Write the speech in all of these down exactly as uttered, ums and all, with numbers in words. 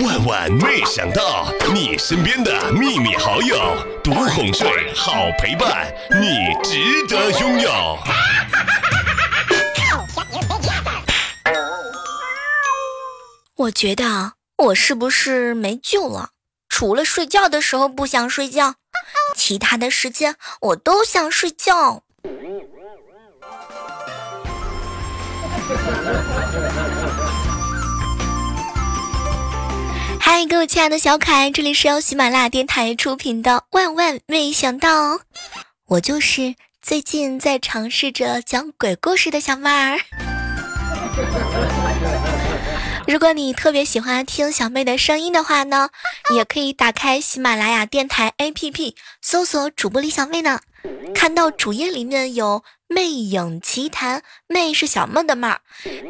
万万没想到，你身边的秘密好友，独哄睡，好陪伴，你值得拥有。我觉得我是不是没救了？除了睡觉的时候不想睡觉，其他的时间我都想睡觉。嗨，各位亲爱的小可爱，这里是由喜马拉雅电台出品的万万没想到，我就是最近在尝试着讲鬼故事的小妹儿。如果你特别喜欢听小妹的声音的话呢，也可以打开喜马拉雅电台 A P P 搜索主播李小妹呢，看到主页里面有魅影奇谈，魅是小妹的妹，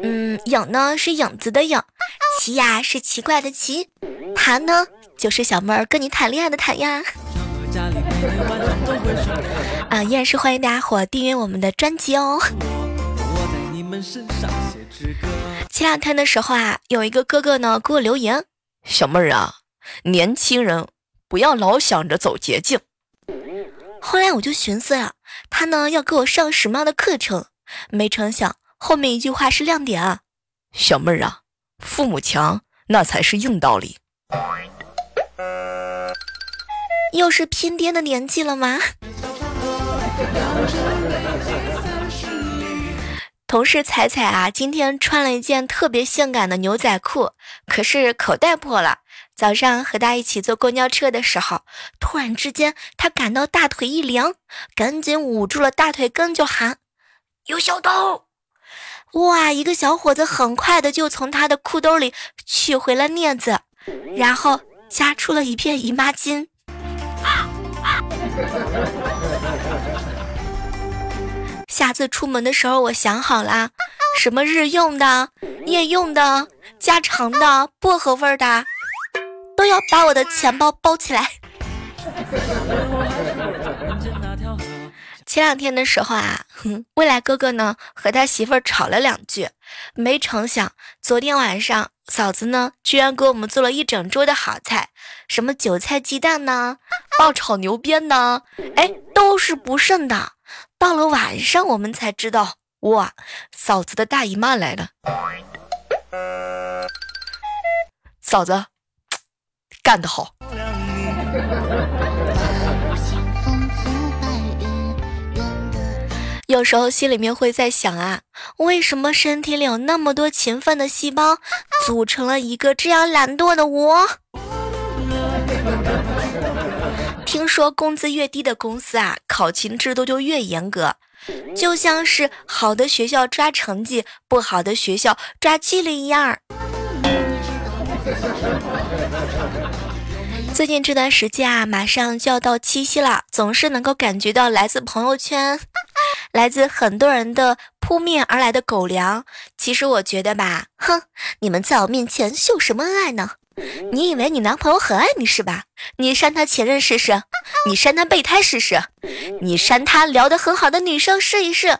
嗯，影呢是影子的影，奇呀是奇怪的奇，谈呢就是小妹跟你谈恋爱的谈呀。啊，依然是欢迎大家伙订阅我们的专辑哦。前两天的时候啊，有一个哥哥呢给我留言，小妹啊，年轻人不要老想着走捷径。后来我就寻思啊，他呢要给我上什么样的课程，没成想后面一句话是亮点啊，小妹啊，父母强那才是硬道理。又是拼爹的年纪了吗？同事彩彩啊，今天穿了一件特别性感的牛仔裤，可是口袋破了。早上和他一起坐公交车的时候，突然之间他感到大腿一凉，赶紧捂住了大腿根就喊：“有小偷！”哇！一个小伙子很快的就从他的裤兜里取回了镊子，然后夹出了一片姨妈巾。啊啊下次出门的时候我想好了，什么日用的、夜用的、加长的、薄荷味的，都要把我的钱包包起来。前两天的时候啊，未来哥哥呢和他媳妇儿吵了两句，没成想昨天晚上嫂子呢居然给我们做了一整桌的好菜，什么韭菜鸡蛋呢，爆炒牛鞭呢，哎，都是不剩的。到了晚上我们才知道，哇，嫂子的大姨妈来了。嫂子干得好。有时候心里面会在想啊，为什么身体里有那么多勤奋的细胞组成了一个这样懒惰的我。听说工资越低的公司啊，考勤制度就越严格，就像是好的学校抓成绩，不好的学校抓纪律一样。最近这段时间啊，马上就要到七夕了，总是能够感觉到来自朋友圈，来自很多人的扑面而来的狗粮。其实我觉得吧，哼，你们在我面前秀什么恩爱呢？你以为你男朋友很爱你是吧？你删他前任试试，你删他备胎试试，你删他聊得很好的女生试一试，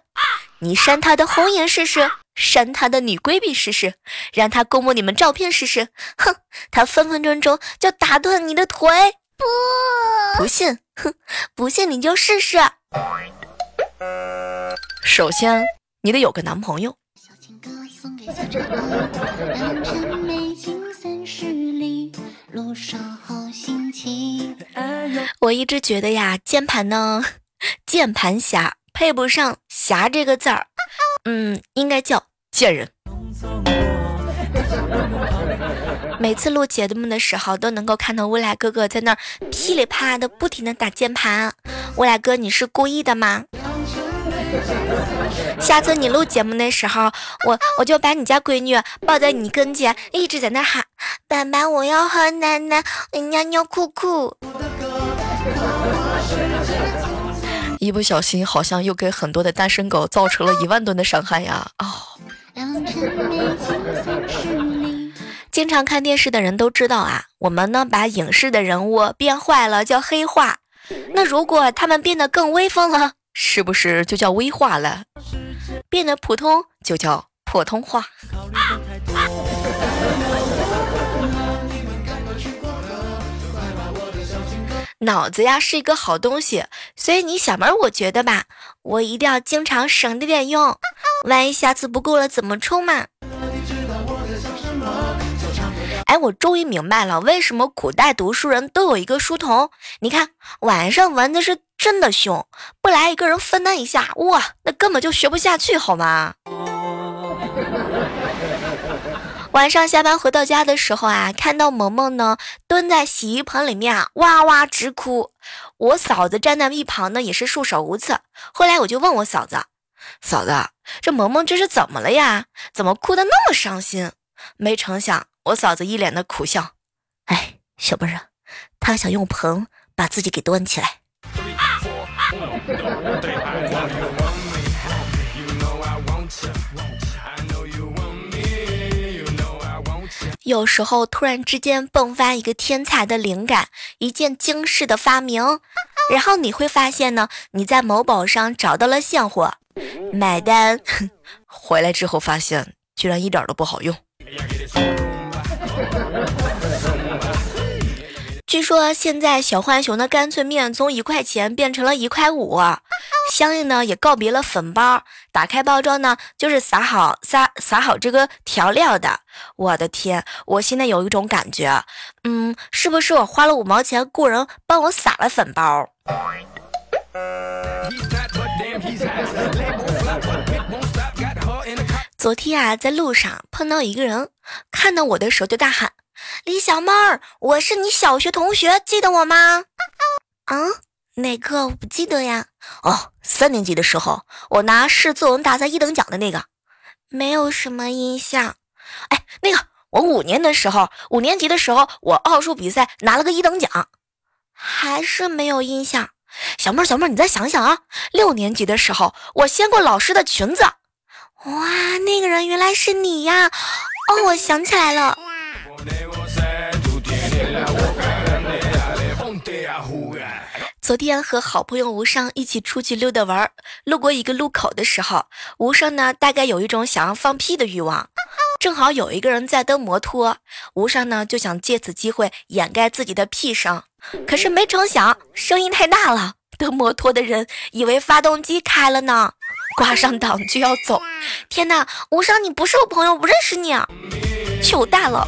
你删他的红颜试试，删他的女闺蜜试试，让他公布你们照片试试，哼，他分分钟钟就打断你的腿。不，不信，哼，不信你就试试。首先，你得有个男朋友。小情歌送给小主播，南城美景三十里，路上好心情。我一直觉得呀，键盘呢，键盘侠配不上侠这个字儿，嗯，应该叫贱人。每次录节目的时候都能够看到未来哥哥在那儿噼里啪啦的不停的打键盘。未来哥，你是故意的吗？下次你录节目的时候，我我就把你家闺女抱在你跟前，一直在那喊：“爸爸，我要和奶奶尿尿裤裤。”一不小心，好像又给很多的单身狗造成了一万吨的伤害呀！哦。经常看电视的人都知道啊，我们呢把影视的人物变坏了叫黑化，那如果他们变得更威风了，是不是就叫威化了？变得普通就叫普通话。啊啊、脑子呀是一个好东西，所以你小妹我觉得吧，我一定要经常省着点用，万一下次不够了怎么充嘛。哎，我终于明白了，为什么古代读书人都有一个书童？你看晚上蚊子是真的凶，不来一个人分担一下，哇，那根本就学不下去，好吗？晚上下班回到家的时候啊，看到萌萌呢蹲在洗衣盆里面啊，哇哇直哭。我嫂子站在一旁呢，也是束手无策。后来我就问我嫂子：“嫂子，这萌萌这是怎么了呀？怎么哭得那么伤心？”没成想，我嫂子一脸的苦笑：“哎，小妹儿啊，她想用盆把自己给端起来。”有时候突然之间迸发一个天才的灵感，一件惊世的发明，然后你会发现呢，你在某宝上找到了现货，买单回来之后发现居然一点都不好用。据说现在小浣熊的干脆面从一块钱变成了一块五，相应呢也告别了粉包，打开包装呢就是撒好撒撒好这个调料的。我的天，我现在有一种感觉，嗯，是不是我花了五毛钱雇人帮我撒了粉包？昨天啊，在路上碰到一个人，看到我的时候就大喊：“李小妹儿，我是你小学同学，记得我吗？”啊，哪个？我不记得呀。哦，三年级的时候，我拿市作文大赛一等奖的那个，没有什么印象。哎，那个，我五年的时候，五年级的时候，我奥数比赛拿了个一等奖，还是没有印象。小妹儿，小妹儿，你再想想啊，六年级的时候，我掀过老师的裙子。哇，那个人原来是你呀！哦，我想起来了。昨天和好朋友吴尚一起出去溜达玩，路过一个路口的时候，吴尚呢大概有一种想要放屁的欲望，正好有一个人在蹬摩托，吴尚呢就想借此机会掩盖自己的屁声，可是没成想声音太大了，蹬摩托的人以为发动机开了呢，挂上档就要走。天哪，吴尚你不是我朋友，我不认识你啊，糗大了。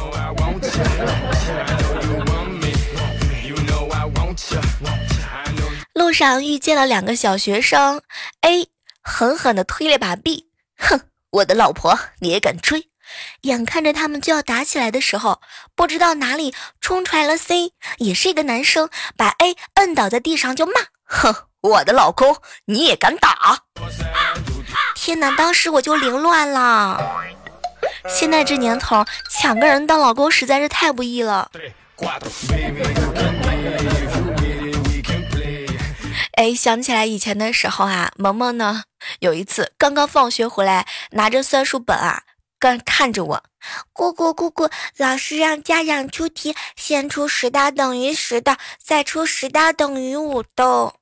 路上遇见了两个小学生 ，A 狠狠地推了把 B， 哼，我的老婆你也敢追！眼看着他们就要打起来的时候，不知道哪里冲出来了 C， 也是一个男生，把 A 摁倒在地上就骂：“哼，我的老公你也敢打！”啊啊、天哪，当时我就凌乱了。现在这年头，抢个人当老公实在是太不易了。哎，想起来以前的时候啊，萌萌呢有一次刚刚放学回来，拿着算术本啊，刚看着我，姑姑姑姑，老师让家长出题，先出十道等于十道，再出十道等于五道。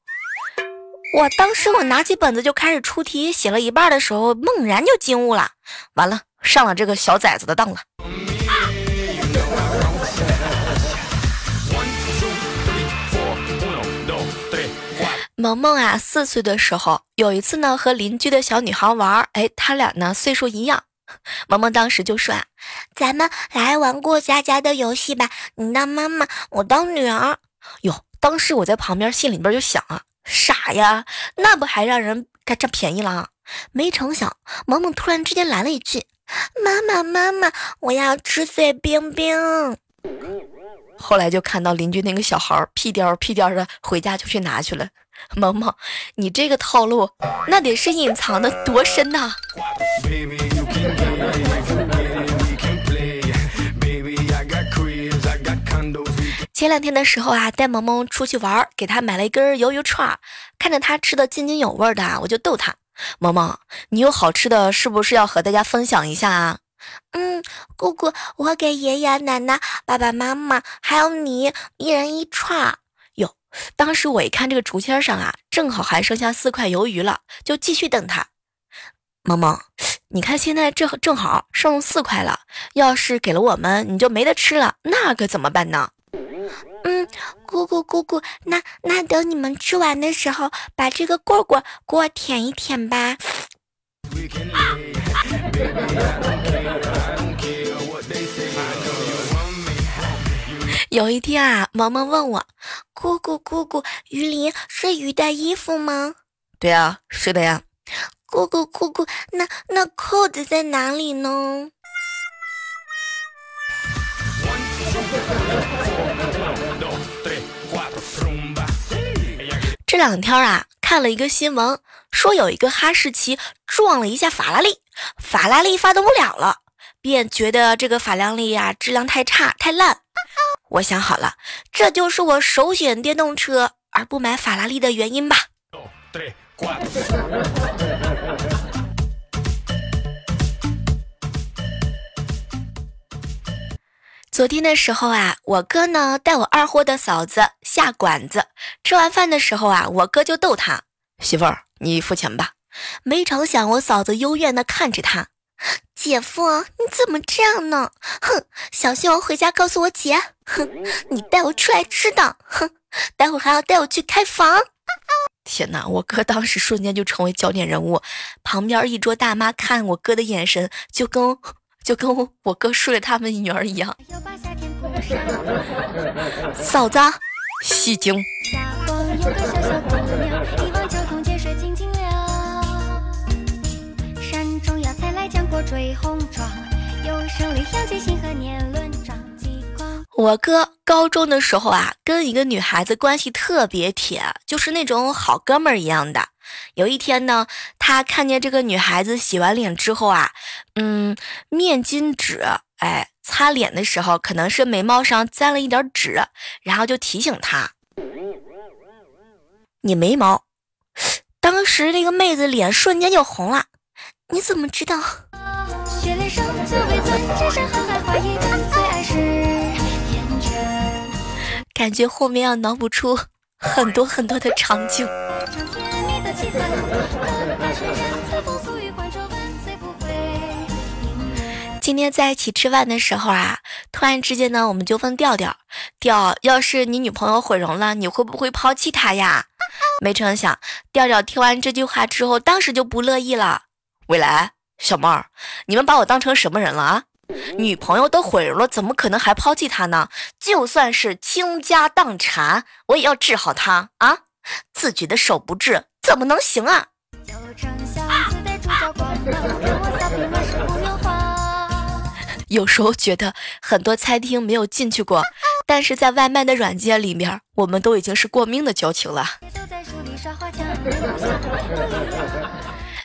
我当时我拿起本子就开始出题，写了一半的时候，猛然就惊悟了，完了，上了这个小崽子的当了。萌萌啊，四岁的时候，有一次呢和邻居的小女孩玩，哎，他俩呢岁数一样。萌萌当时就说啊，咱们来玩过家家的游戏吧，你当妈妈，我当女儿。哟，当时我在旁边心里边就想啊，傻呀，那不还让人该占便宜了啊？没成想，萌萌突然之间来了一句：“妈妈，妈妈，我要吃碎冰冰。”后来就看到邻居那个小孩屁颠屁颠的回家就去拿去了。萌萌，你这个套路那得是隐藏的多深呐、啊！前两天的时候啊，带萌萌出去玩，给他买了一根鱿鱼串，看着他吃的津津有味的，我就逗他：“萌萌，你有好吃的是不是要和大家分享一下啊？”嗯，姑姑，我给爷爷奶奶、爸爸妈妈还有你一人一串。哟，当时我一看这个竹签上啊，正好还剩下四块鱿鱼了，就继续等他。萌萌，你看现在这正好剩四块了，要是给了我们，你就没得吃了，那可怎么办呢？嗯，姑姑姑姑，那那等你们吃完的时候，把这个棍棍给我舔一舔吧。有一天啊，萌萌问我，姑姑姑姑，鱼鳞是鱼的衣服吗？对啊，是的呀。姑姑姑姑，那那扣子在哪里呢？这两天啊，看了一个新闻，说有一个哈士奇撞了一下法拉利，法拉利发动不了了，便觉得这个法拉利啊质量太差太烂。我想好了，这就是我首选电动车而不买法拉利的原因吧。昨天的时候啊，我哥呢带我二货的嫂子下馆子，吃完饭的时候啊，我哥就逗他，媳妇儿你付钱吧。没成想我嫂子幽怨的看着他，姐夫你怎么这样呢？哼，小心我回家告诉我姐。哼，你带我出来吃的，哼，待会还要带我去开房。天哪，我哥当时瞬间就成为焦点人物，旁边一桌大妈看我哥的眼神就跟就跟 我, 我哥睡了他们女儿一样。嫂子戏精。我哥高中的时候啊，跟一个女孩子关系特别铁，就是那种好哥们儿一样的。有一天呢，他看见这个女孩子洗完脸之后啊，嗯，面巾纸，哎，擦脸的时候可能是眉毛上沾了一点纸，然后就提醒她，你眉毛。当时那个妹子脸瞬间就红了，你怎么知道？学历上就会尊，智商好还怀疑最爱是天真。感觉后面要脑补出很多很多的场景。今天在一起吃饭的时候啊，突然之间呢，我们就问调调，调，要是你女朋友毁容了，你会不会抛弃她呀？没成想，调调听完这句话之后，当时就不乐意了。未来，小妹儿，你们把我当成什么人了啊？女朋友都毁容了，怎么可能还抛弃她呢？就算是倾家荡产，我也要治好她啊！自己的手不治，怎么能行啊？有时候觉得很多餐厅没有进去过，但是在外卖的软件里面，我们都已经是过命的交情了。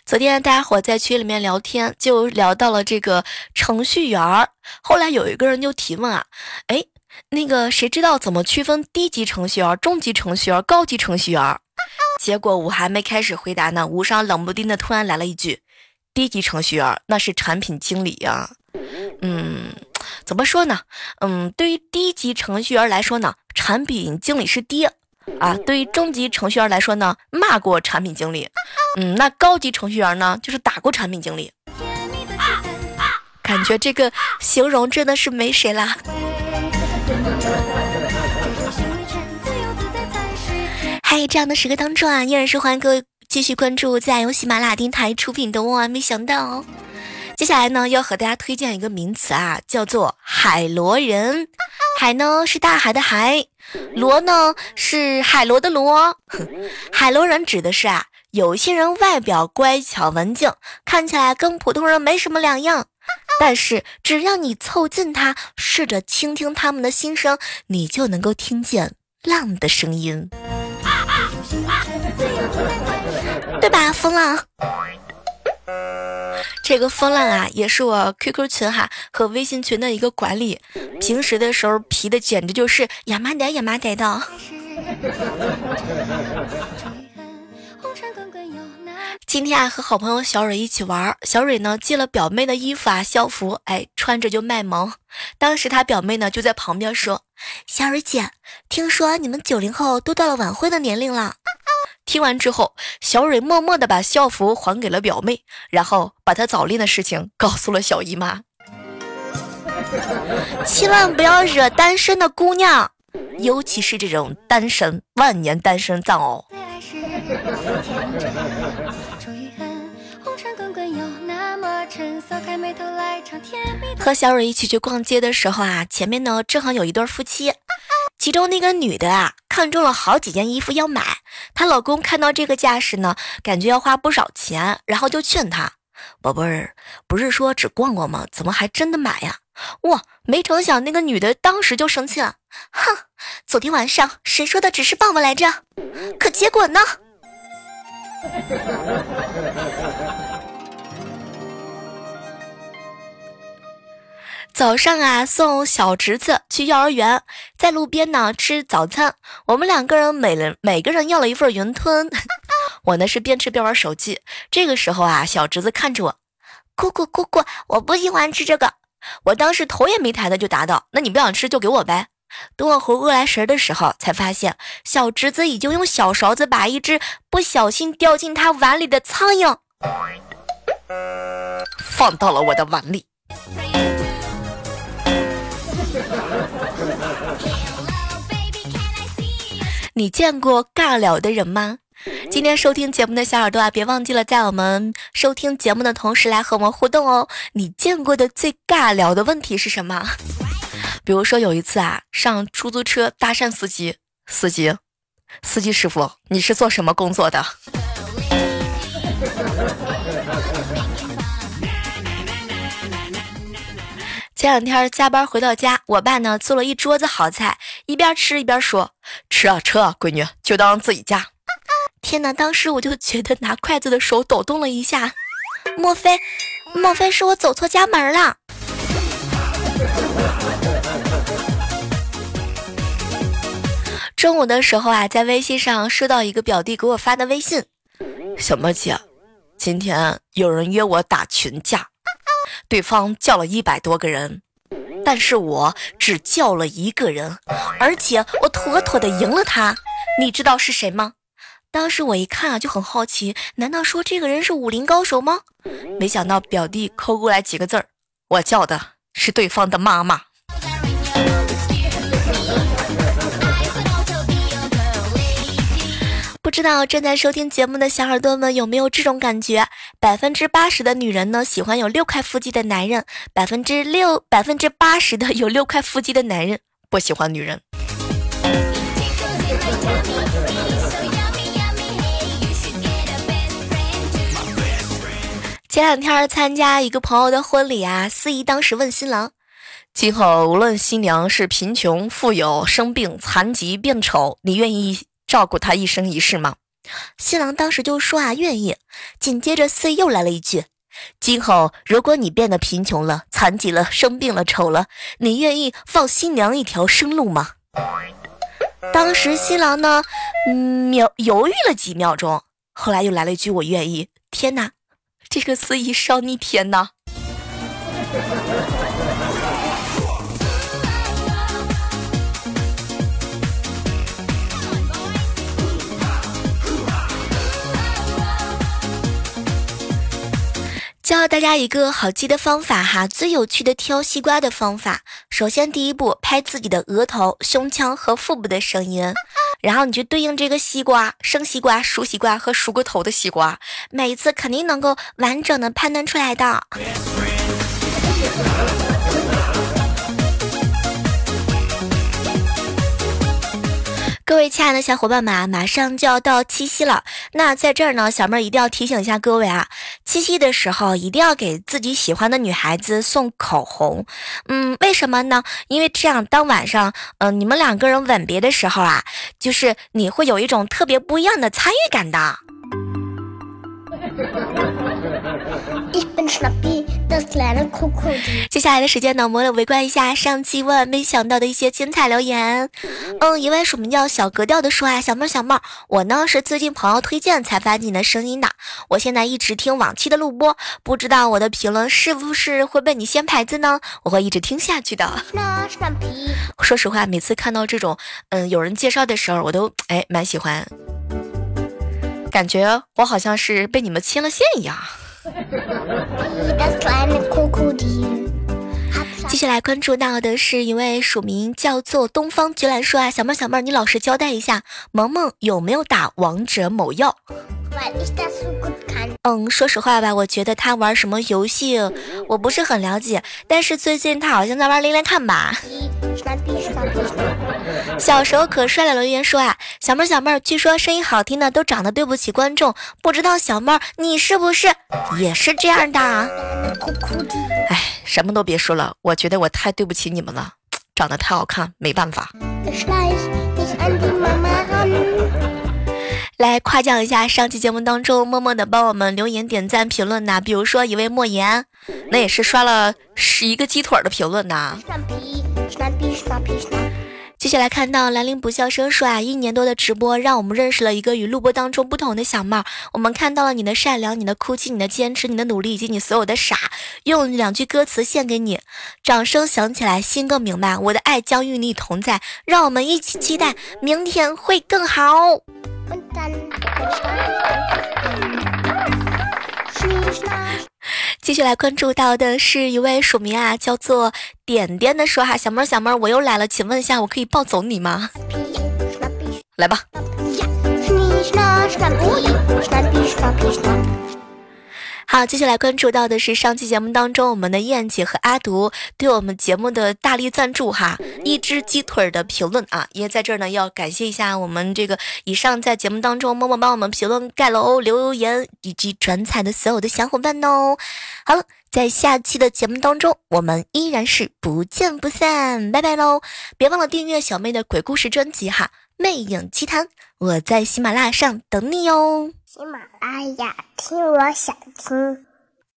昨天大家伙在群里面聊天，就聊到了这个程序员，后来有一个人就提问啊，哎，那个谁知道怎么区分低级程序员、中级程序员、高级程序员？结果我还没开始回答呢，无伤冷不丁的突然来了一句，低级程序员那是产品经理呀、啊。嗯，怎么说呢？嗯，对于低级程序员来说呢，产品经理是爹啊；对于中级程序员来说呢，骂过产品经理。嗯，那高级程序员呢，就是打过产品经理。感觉这个形容真的是没谁啦。嗨，这样的时刻当中啊，依然是欢迎各位继续关注在由喜马拉雅电台出品的《万万没想到》哦。接下来呢，要和大家推荐一个名词啊，叫做海螺人。海呢是大海的海，螺呢是海螺的螺。海螺人指的是啊，有些人外表乖巧文静，看起来跟普通人没什么两样，但是只要你凑近他，试着倾听他们的心声，你就能够听见浪的声音，对吧？风浪。这个风浪啊，也是我 Q Q 群哈和微信群的一个管理，平时的时候皮的简直就是亚麻呆亚麻呆的。今天啊，和好朋友小蕊一起玩，小蕊呢借了表妹的衣服啊校服，哎，穿着就卖萌。当时她表妹呢就在旁边说：“小蕊姐，听说你们九零后都到了晚婚的年龄了。”听完之后，小蕊默默地把校服还给了表妹，然后把她早恋的事情告诉了小姨妈。千万不要惹单身的姑娘，尤其是这种单身万年单身藏獒。和小蕊一起去逛街的时候啊，前面呢正好有一对夫妻，其中那个女的啊看中了好几件衣服要买，她老公看到这个架势呢，感觉要花不少钱，然后就劝她：宝贝儿，不是说只逛逛吗？怎么还真的买呀？哇，没成想那个女的当时就生气了，哼，昨天晚上谁说的只是棒棒来着？可结果呢？早上啊，送小侄子去幼儿园，在路边呢吃早餐，我们两个人每人每个人要了一份云吞。我呢是边吃边玩手机，这个时候啊，小侄子看着我，姑姑姑姑，我不喜欢吃这个。我当时头也没抬的就答道：那你不想吃就给我呗。等我回过来神的时候，才发现小侄子已经用小勺子把一只不小心掉进他碗里的苍蝇放到了我的碗里。你见过尬聊的人吗？今天收听节目的小耳朵啊，别忘记了在我们收听节目的同时来和我们互动哦。你见过的最尬聊的问题是什么？比如说有一次啊，上出租车搭讪司机，司机，司机师傅，你是做什么工作的？前两天加班回到家，我爸呢做了一桌子好菜，一边吃一边说：吃啊吃啊，闺女，就当自己家。天哪，当时我就觉得拿筷子的手抖动了一下，莫非莫非是我走错家门了？中午的时候啊，在微信上收到一个表弟给我发的微信：小猫姐，今天有人约我打群架，对方叫了一百多个人，但是我只叫了一个人，而且我妥妥的赢了他，你知道是谁吗？当时我一看啊就很好奇，难道说这个人是武林高手吗？没想到表弟抠过来几个字儿：我叫的是对方的妈妈。不知道正在收听节目的小耳朵们有没有这种感觉？百分之八十的女人呢喜欢有六块腹肌的男人，百分之六百分之八十的有六块腹肌的男人不喜欢女人。前两天参加一个朋友的婚礼啊，司仪当时问新郎：今后无论新娘是贫穷、富有、生病、残疾、变丑，你愿意照顾他一生一世吗？新郎当时就说啊，愿意。紧接着司仪又来了一句：今后如果你变得贫穷了、残疾了、生病了、丑了，你愿意放新娘一条生路吗？当时新郎呢，嗯，犹豫了几秒钟，后来又来了一句：我愿意。天哪，这个司仪烧你天哪！教大家一个好记的方法哈，最有趣的挑西瓜的方法。首先第一步，拍自己的额头、胸腔和腹部的声音，然后你去对应这个西瓜，生西瓜、熟西瓜和熟过头的西瓜，每一次肯定能够完整的判断出来的。各位亲爱的小伙伴们啊，马上就要到七夕了，那在这儿呢，小妹儿一定要提醒一下各位啊，七夕的时候一定要给自己喜欢的女孩子送口红。嗯，为什么呢？因为这样当晚上嗯、呃，你们两个人吻别的时候啊，就是你会有一种特别不一样的参与感的。接下来的时间呢，我们来围观一下上期万万没想到的一些精彩留言。嗯，一位署名叫小格调的说啊，小妹小妹，我呢是最近朋友推荐才发现你的声音的，我现在一直听往期的录播，不知道我的评论是不是会被你掀牌子呢？我会一直听下去的。说实话，每次看到这种嗯有人介绍的时候，我都哎蛮喜欢，感觉我好像是被你们牵了线一样。继续来关注到的是一位署名叫做东方菊兰说啊，小妹小妹，你老实交代一下，萌萌有没有打王者某药？嗯，说实话吧，我觉得他玩什么游戏我不是很了解，但是最近他好像在玩连连看吧。小时候可帅了，留言说啊，小妹小妹，据说声音好听的都长得对不起观众，不知道小妹你是不是也是这样的？哎，什么都别说了，我觉得我太对不起你们了，长得太好看，没办法。来夸奖一下上期节目当中默默的帮我们留言点赞评论呐，比如说一位莫言，那也是刷了十一个鸡腿的评论呐。接下来看到兰陵不笑声说啊，一年多的直播让我们认识了一个与录播当中不同的小妹，我们看到了你的善良，你的哭泣，你的坚持，你的努力，以及你所有的傻，用两句歌词献给你，掌声响起来，心更明白，我的爱将与你同在，让我们一起期待明天会更好。继续来关注到的是一位署名啊叫做点点的说哈，小妹小妹我又来了，请问一下我可以抱走你吗？来吧。好，接下来关注到的是上期节目当中我们的燕姐和阿毒对我们节目的大力赞助哈，一只鸡腿的评论啊，也在这儿呢要感谢一下我们这个以上在节目当中默默帮我们评论盖楼留言以及转采的所有的小伙伴哦。好了，在下期的节目当中我们依然是不见不散，拜拜喽，别忘了订阅小妹的鬼故事专辑哈，魅影奇谈，我在喜马拉雅上等你哟。喜马拉雅，听我想听。